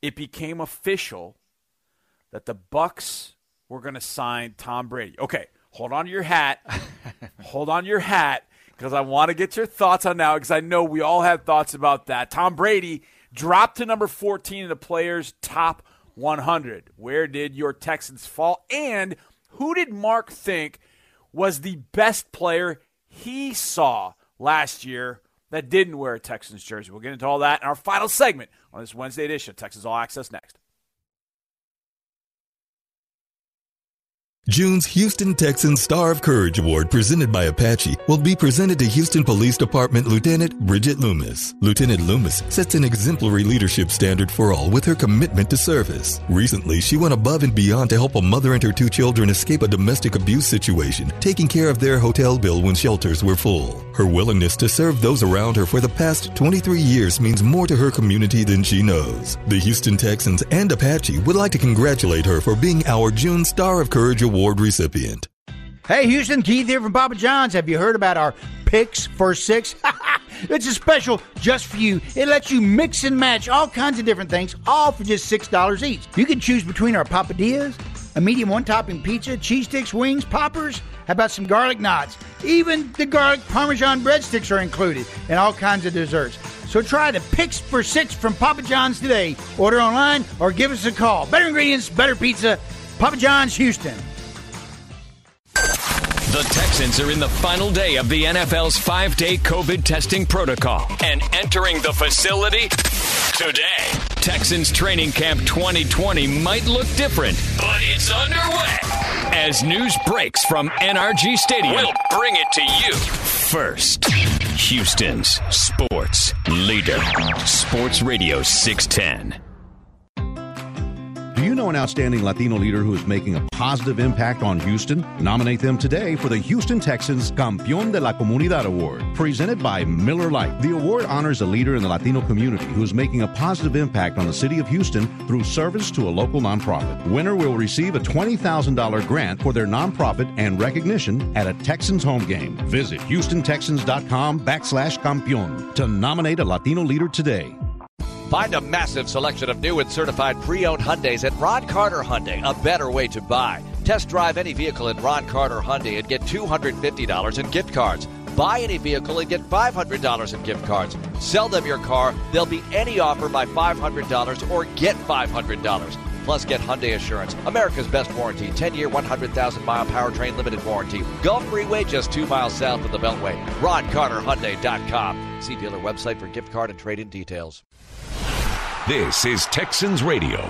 it became official that the Bucs were going to sign Tom Brady. Okay, hold on to your hat. Hold on to your hat, because I want to get your thoughts on now, because I know we all have thoughts about that. Tom Brady dropped to number 14 in the players' top 100. Where did your Texans fall? And who did Mark think was the best player he saw last year that didn't wear a Texans jersey? We'll get into all that in our final segment on this Wednesday edition of Texans All Access next. June's Houston Texans Star of Courage Award, presented by Apache, will be presented to Houston Police Department Lieutenant Bridget Loomis. Lieutenant Loomis sets an exemplary leadership standard for all with her commitment to service. Recently, she went above and beyond to help a mother and her two children escape a domestic abuse situation, taking care of their hotel bill when shelters were full. Her willingness to serve those around her for the past 23 years means more to her community than she knows. The Houston Texans and Apache would like to congratulate her for being our June Star of Courage Award recipient. Hey, Houston, Keith here from Papa John's. Have you heard about our picks for six? It's a special just for you. It lets you mix and match all kinds of different things, all for just $6 each. You can choose between our papadillas, a medium one-topping pizza, cheese sticks, wings, poppers. How about some garlic knots? Even the garlic parmesan breadsticks are included, and all kinds of desserts. So try the Picks for Six from Papa John's today. Order online or give us a call. Better ingredients, better pizza. Papa John's, Houston. The Texans are in the final day of the NFL's 5-day COVID testing protocol and entering the facility today. Texans Training Camp 2020 might look different, but it's underway. As news breaks from NRG Stadium, we'll bring it to you first. Houston's sports leader, Sports Radio 610. Do you know an outstanding Latino leader who is making a positive impact on Houston? Nominate them today for the Houston Texans Campeón de la Comunidad Award, presented by Miller Lite. The award honors a leader in the Latino community who is making a positive impact on the city of Houston through service to a local nonprofit. Winner will receive a $20,000 grant for their nonprofit and recognition at a Texans home game. Visit HoustonTexans.com/Campeón to nominate a Latino leader today. Find a massive selection of new and certified pre-owned Hyundais at Ron Carter Hyundai, a better way to buy. Test drive any vehicle at Ron Carter Hyundai and get $250 in gift cards. Buy any vehicle and get $500 in gift cards. Sell them your car. There'll be any offer by $500 or get $500. Plus, get Hyundai Assurance, America's best warranty, 10-year, 100,000-mile powertrain limited warranty. Gulf Freeway, just 2 miles south of the Beltway. RonCarterHyundai.com. See dealer website for gift card and trade-in details. This is Texans Radio.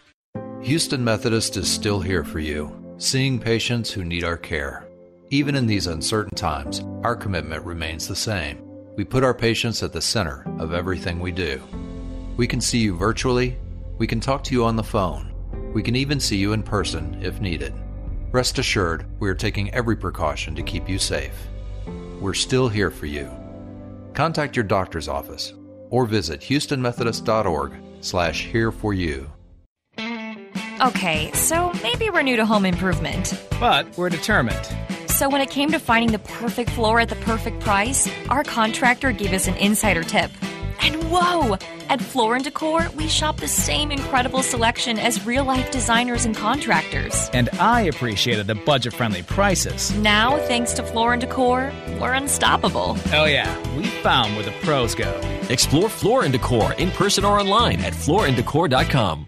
Houston Methodist is still here for you, seeing patients who need our care. Even in these uncertain times, our commitment remains the same. We put our patients at the center of everything we do. We can see you virtually. We can talk to you on the phone. We can even see you in person if needed. Rest assured, we are taking every precaution to keep you safe. We're still here for you. Contact your doctor's office or visit HoustonMethodist.org/hereforyou. Okay, so maybe we're new to home improvement. But we're determined. So when it came to finding the perfect floor at the perfect price, our contractor gave us an insider tip. And whoa! At Floor & Decor, we shop the same incredible selection as real-life designers and contractors. And I appreciated the budget-friendly prices. Now, thanks to Floor & Decor, we're unstoppable. Oh yeah, we found where the pros go. Explore Floor & Decor in person or online at flooranddecor.com.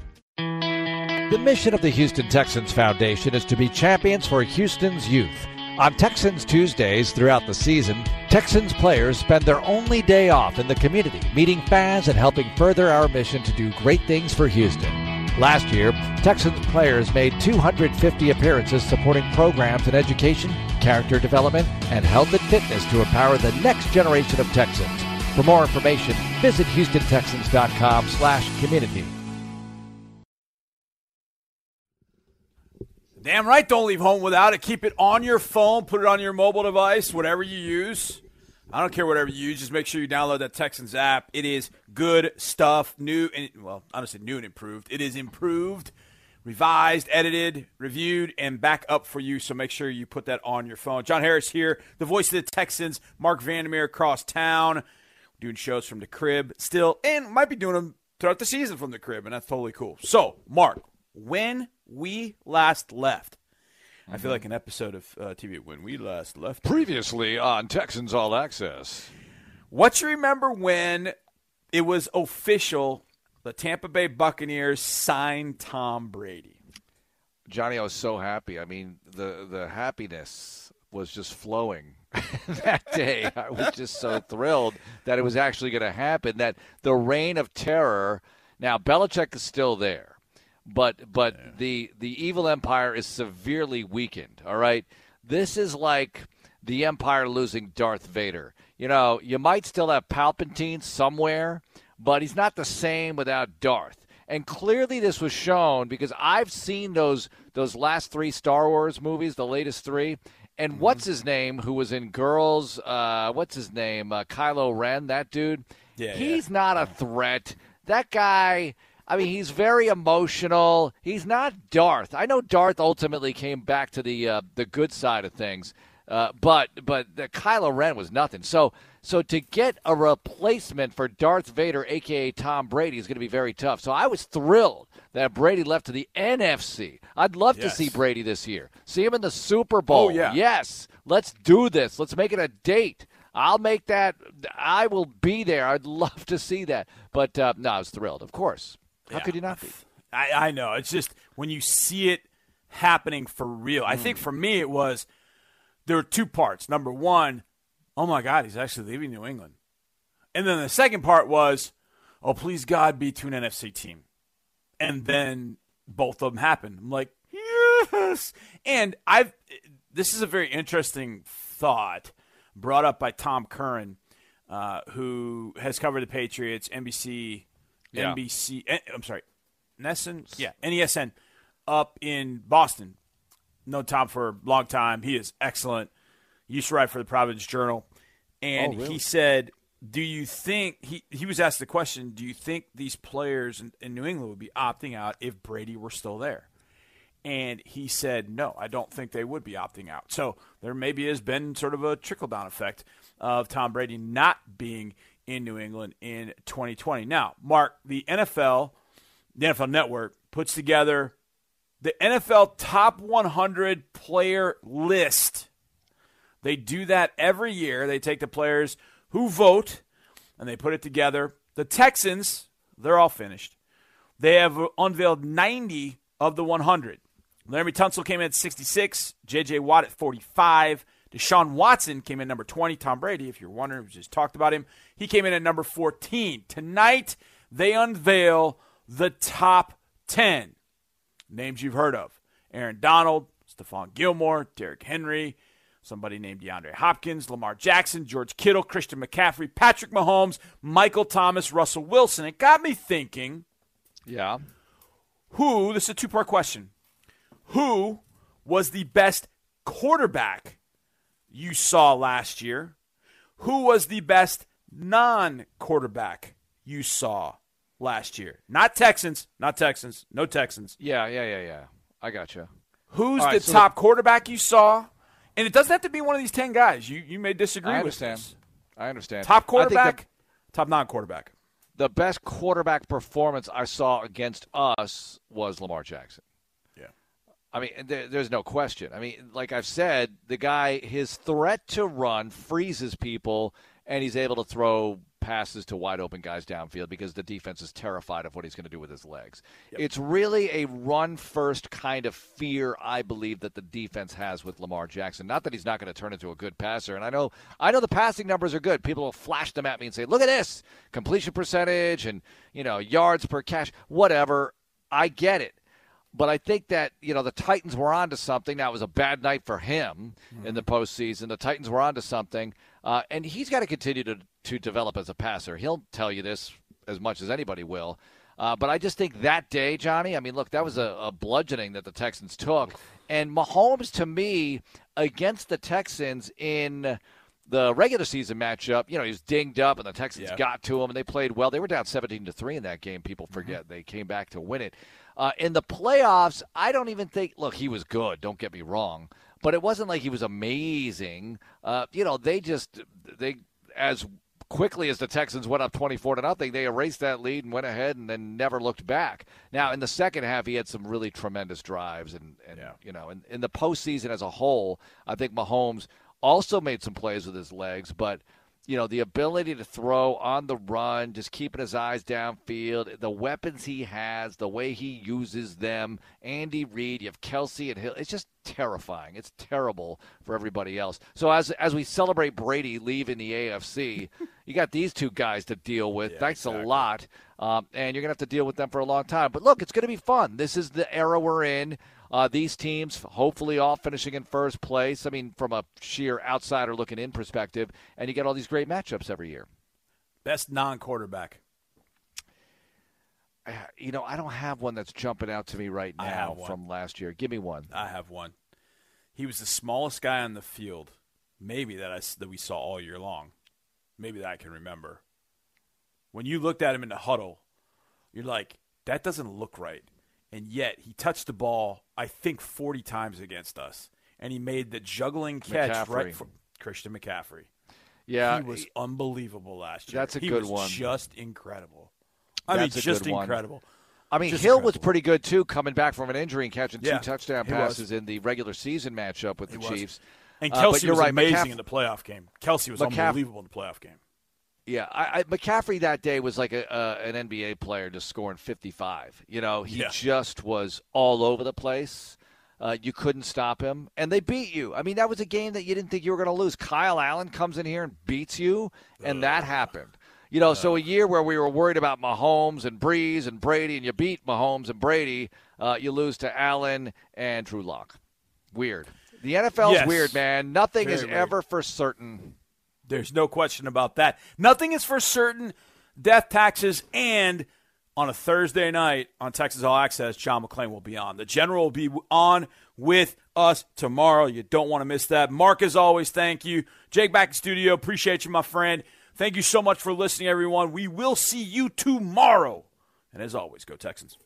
The mission of the Houston Texans Foundation is to be champions for Houston's youth. On Texans Tuesdays throughout the season, Texans players spend their only day off in the community, meeting fans and helping further our mission to do great things for Houston. Last year, Texans players made 250 appearances supporting programs in education, character development, and health and fitness to empower the next generation of Texans. For more information, visit HoustonTexans.com/community. Damn right, don't leave home without it. Keep it on your phone, put it on your mobile device, whatever you use. I don't care whatever you use. Just make sure you download that Texans app. It is good stuff. New and, well, honestly, new and improved. It is improved, revised, edited, reviewed, and back up for you. So make sure you put that on your phone. John Harris here, the voice of the Texans. Mark Vandermeer across town. We're doing shows from the crib still, and might be doing them throughout the season from the crib, and that's totally cool. So, Mark, when we last left, I feel like an episode of TV when we last left. Previously on Texans All Access. What you remember when it was official, the Tampa Bay Buccaneers signed Tom Brady? Johnny, I was so happy. I mean, the happiness was just flowing that day. I was just so thrilled that it was actually going to happen, that the reign of terror. Now, Belichick is still there. But yeah. The evil empire is severely weakened, all right? This is like the empire losing Darth Vader. You know, you might still have Palpatine somewhere, but he's not the same without Darth. And clearly this was shown because I've seen those last three Star Wars movies, the latest three, and what's-his-name, who was in Girls, Kylo Ren, that dude, he's not a threat. That guy... I mean, he's very emotional. He's not Darth. I know Darth ultimately came back to the good side of things, but the Kylo Ren was nothing. So to get a replacement for Darth Vader, a.k.a. Tom Brady, is going to be very tough. So I was thrilled that Brady left to the NFC. I'd love to see Brady this year. See him in the Super Bowl. Oh, yeah. Yes. Let's do this. Let's make it a date. I'll make that. I will be there. I'd love to see that. But, no, I was thrilled, of course. How could you not be? I know. It's just when you see it happening for real. I think for me it was there were two parts. Number one, oh, my God, he's actually leaving New England. And then the second part was, oh, please, God, be to an NFC team. And then both of them happened. I'm like, yes. And this is a very interesting thought brought up by Tom Curran, who has covered the Patriots, NBC – yeah. NBC, I'm sorry, NESN up in Boston. Known Tom for a long time. He is excellent. He used to write for the Providence Journal. And he said, do you think, he was asked the question, do you think these players in New England would be opting out if Brady were still there? And he said, no, I don't think they would be opting out. So there maybe has been sort of a trickle-down effect of Tom Brady not being in New England in 2020. Now, Mark, the NFL Network puts together the NFL Top 100 player list. They do that every year. They take the players who vote, and they put it together. The Texans, they're all finished. They have unveiled 90 of the 100. Laremy Tunsil came in at 66, J.J. Watt at 45, Deshaun Watson came in number 20. Tom Brady, if you're wondering, we just talked about him. He came in at number 14. Tonight, they unveil the top 10. Names you've heard of. Aaron Donald, Stephon Gilmore, Derrick Henry, somebody named DeAndre Hopkins, Lamar Jackson, George Kittle, Christian McCaffrey, Patrick Mahomes, Michael Thomas, Russell Wilson. It got me thinking. Yeah. This is a two-part question. Who was the best quarterback you saw last year? Who was the best non-quarterback you saw last year? Not Texans. No Texans. Yeah. I gotcha. Who's right, the top quarterback you saw? And it doesn't have to be one of these 10 guys. You may disagree with this. I understand. Top quarterback, top non-quarterback. The best quarterback performance I saw against us was Lamar Jackson. I mean, there's no question. I mean, like I've said, the guy, his threat to run freezes people, and he's able to throw passes to wide-open guys downfield because the defense is terrified of what he's going to do with his legs. Yep. It's really a run-first kind of fear, I believe, that the defense has with Lamar Jackson. Not that he's not going to turn into a good passer. And I know the passing numbers are good. People will flash them at me and say, look at this, completion percentage and, you know, yards per catch, whatever. I get it. But I think that, you know, the Titans were onto something. Now, it was a bad night for him in the postseason. The Titans were onto something. And he's got to continue to develop as a passer. He'll tell you this as much as anybody will. But I just think that day, Johnny, I mean, look, that was a bludgeoning that the Texans took. And Mahomes, to me, against the Texans in the regular season matchup, you know, he was dinged up and the Texans got to him and they played well. They were down 17-3 in that game. People forget they came back to win it. In the playoffs, I don't even think – look, he was good, don't get me wrong, but it wasn't like he was amazing. You know, they as quickly as the Texans went up 24-0, they erased that lead and went ahead and then never looked back. Now, in the second half, he had some really tremendous drives. And you know, in the postseason as a whole, I think Mahomes also made some plays with his legs, but – you know, the ability to throw on the run, just keeping his eyes downfield, the weapons he has, the way he uses them, Andy Reid, you have Kelce and Hill. It's just terrifying. It's terrible for everybody else. So as we celebrate Brady leaving the AFC, you got these two guys to deal with. Yeah, thanks a lot. And you're going to have to deal with them for a long time. But, look, it's going to be fun. This is the era we're in. These teams hopefully all finishing in first place. I mean, from a sheer outsider looking in perspective, and you get all these great matchups every year. Best non-quarterback. You know, I don't have one that's jumping out to me right now from last year. Give me one. I have one. He was the smallest guy on the field, maybe that we saw all year long, maybe that I can remember. When you looked at him in the huddle, you're like, that doesn't look right. And yet he touched the ball, I think, 40 times against us. And he made the juggling catch right from Christian McCaffrey. Yeah. He was unbelievable last year. That's a good one. He was just incredible. I mean, Hill was pretty good, too, coming back from an injury and catching two touchdown passes in the regular season matchup with the Chiefs. And Kelce was amazing in the playoff game. Kelce was unbelievable in the playoff game. Yeah, McCaffrey that day was like an NBA player just scoring 55. You know, he just was all over the place. You couldn't stop him, and they beat you. I mean, that was a game that you didn't think you were going to lose. Kyle Allen comes in here and beats you, and that happened. You know, so a year where we were worried about Mahomes and Breeze and Brady, and you beat Mahomes and Brady, you lose to Allen and Drew Lock. Weird. The NFL's weird, man. Nothing is ever for certain. There's no question about that. Nothing is for certain. Death, taxes, and on a Thursday night on Texas All Access, John McClain will be on. The General will be on with us tomorrow. You don't want to miss that. Mark, as always, thank you. Jake back in studio. Appreciate you, my friend. Thank you so much for listening, everyone. We will see you tomorrow. And as always, go Texans.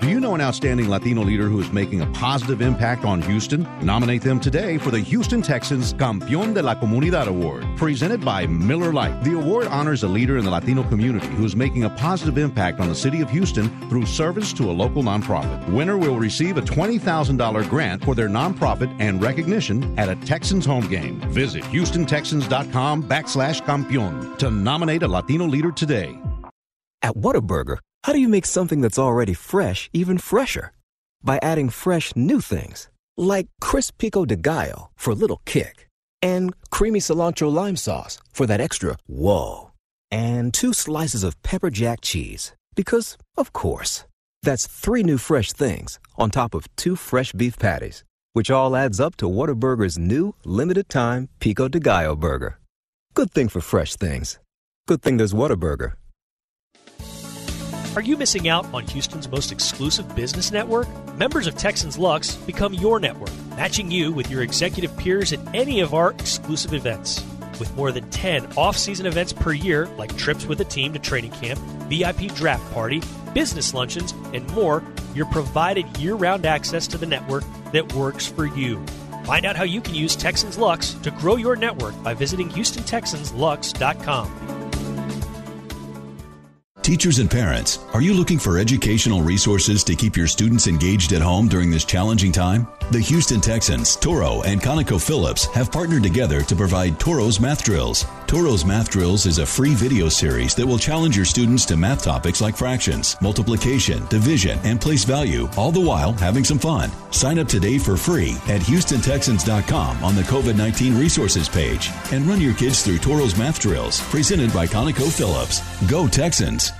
Do you know an outstanding Latino leader who is making a positive impact on Houston? Nominate them today for the Houston Texans Campeón de la Comunidad Award, presented by Miller Lite. The award honors a leader in the Latino community who is making a positive impact on the city of Houston through service to a local nonprofit. Winner will receive a $20,000 grant for their nonprofit and recognition at a Texans home game. Visit HoustonTexans.com/Campeón to nominate a Latino leader today. At Whataburger, how do you make something that's already fresh even fresher? By adding fresh new things, like crisp pico de gallo for a little kick, and creamy cilantro lime sauce for that extra whoa, and 2 slices of pepper jack cheese, because, of course, that's 3 new fresh things on top of 2 fresh beef patties, which all adds up to Whataburger's new limited-time pico de gallo burger. Good thing for fresh things. Good thing there's Whataburger. Are you missing out on Houston's most exclusive business network? Members of Texans Lux become your network, matching you with your executive peers at any of our exclusive events. With more than 10 off-season events per year, like trips with a team to training camp, VIP draft party, business luncheons, and more, you're provided year-round access to the network that works for you. Find out how you can use Texans Lux to grow your network by visiting HoustonTexansLux.com. Teachers and parents, are you looking for educational resources to keep your students engaged at home during this challenging time? The Houston Texans, Toro, and ConocoPhillips have partnered together to provide Toro's Math Drills. Toro's Math Drills is a free video series that will challenge your students to math topics like fractions, multiplication, division, and place value, all the while having some fun. Sign up today for free at HoustonTexans.com on the COVID-19 resources page and run your kids through Toro's Math Drills, presented by ConocoPhillips. Go Texans!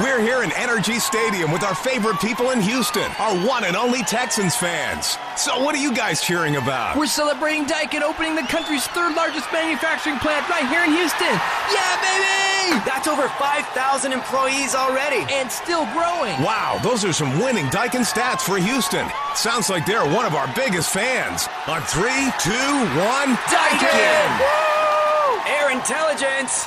We're here in Energy Stadium with our favorite people in Houston, our one and only Texans fans. So what are you guys cheering about? We're celebrating Daikin opening the country's third largest manufacturing plant right here in Houston. Yeah, baby! That's over 5,000 employees already and still growing. Wow, those are some winning Daikin stats for Houston. Sounds like they're one of our biggest fans. On 3, 2, 1, Daikin! Woo! Air intelligence!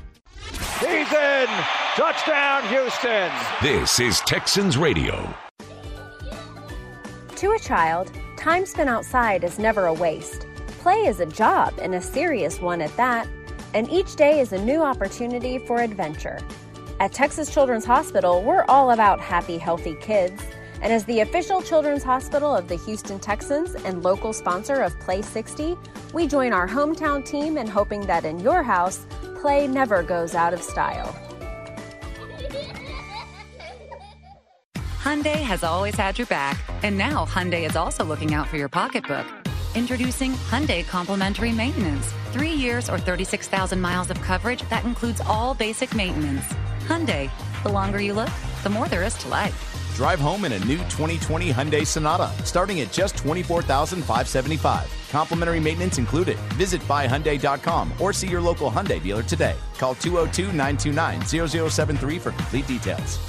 He's in! Touchdown, Houston! This is Texans Radio. To a child, time spent outside is never a waste. Play is a job, and a serious one at that. And each day is a new opportunity for adventure. At Texas Children's Hospital, we're all about happy, healthy kids. And as the official Children's Hospital of the Houston Texans and local sponsor of Play 60, we join our hometown team in hoping that in your house, play never goes out of style. Hyundai has always had your back, and now Hyundai is also looking out for your pocketbook. Introducing Hyundai Complimentary Maintenance. 3 years or 36,000 miles of coverage that includes all basic maintenance. Hyundai, the longer you look, the more there is to life. Drive home in a new 2020 Hyundai Sonata, starting at just $24,575. Complimentary maintenance included. Visit buyhyundai.com or see your local Hyundai dealer today. Call 202-929-0073 for complete details.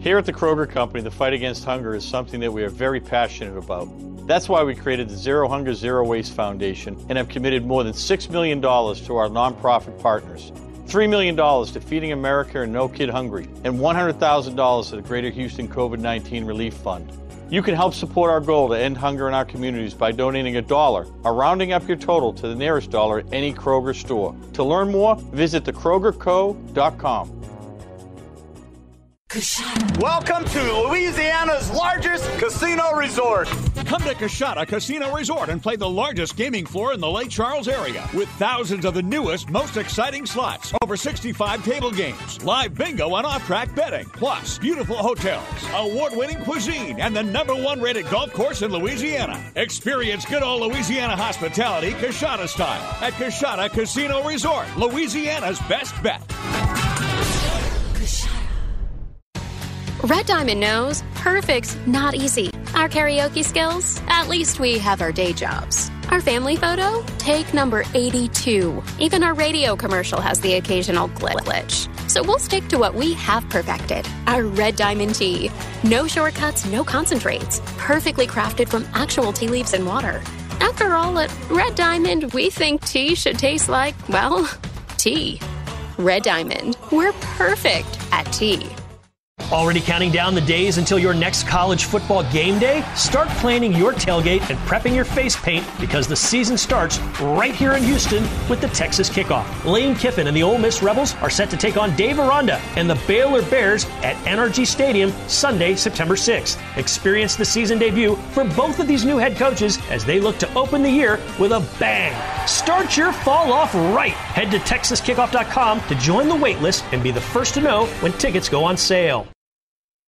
Here at the Kroger Company, the fight against hunger is something that we are very passionate about. That's why we created the Zero Hunger, Zero Waste Foundation and have committed more than $6 million to our nonprofit partners. $3 million to Feeding America and No Kid Hungry, and $100,000 to the Greater Houston COVID-19 Relief Fund. You can help support our goal to end hunger in our communities by donating $1 or rounding up your total to the nearest dollar at any Kroger store. To learn more, visit thekrogerco.com. Welcome to Louisiana's largest casino resort. Come to Coushatta Casino Resort and play the largest gaming floor in the Lake Charles area with thousands of the newest, most exciting slots, over 65 table games, live bingo and off-track betting, plus beautiful hotels, award-winning cuisine, and the #1 rated golf course in Louisiana. Experience good old Louisiana hospitality, Coushatta style, at Coushatta Casino Resort, Louisiana's best bet. Red Diamond knows perfect's not easy. Our karaoke skills? At least we have our day jobs. Our family photo? Take number 82. Even our radio commercial has the occasional glitch. So we'll stick to what we have perfected. Our Red Diamond tea. No shortcuts, no concentrates. Perfectly crafted from actual tea leaves and water. After all, at Red Diamond, we think tea should taste like, well, tea. Red Diamond. We're perfect at tea. Already counting down the days until your next college football game day? Start planning your tailgate and prepping your face paint because the season starts right here in Houston with the Texas Kickoff. Lane Kiffin and the Ole Miss Rebels are set to take on Dave Aranda and the Baylor Bears at NRG Stadium Sunday, September 6th. Experience the season debut for both of these new head coaches as they look to open the year with a bang. Start your fall off right. Head to TexasKickoff.com to join the waitlist and be the first to know when tickets go on sale.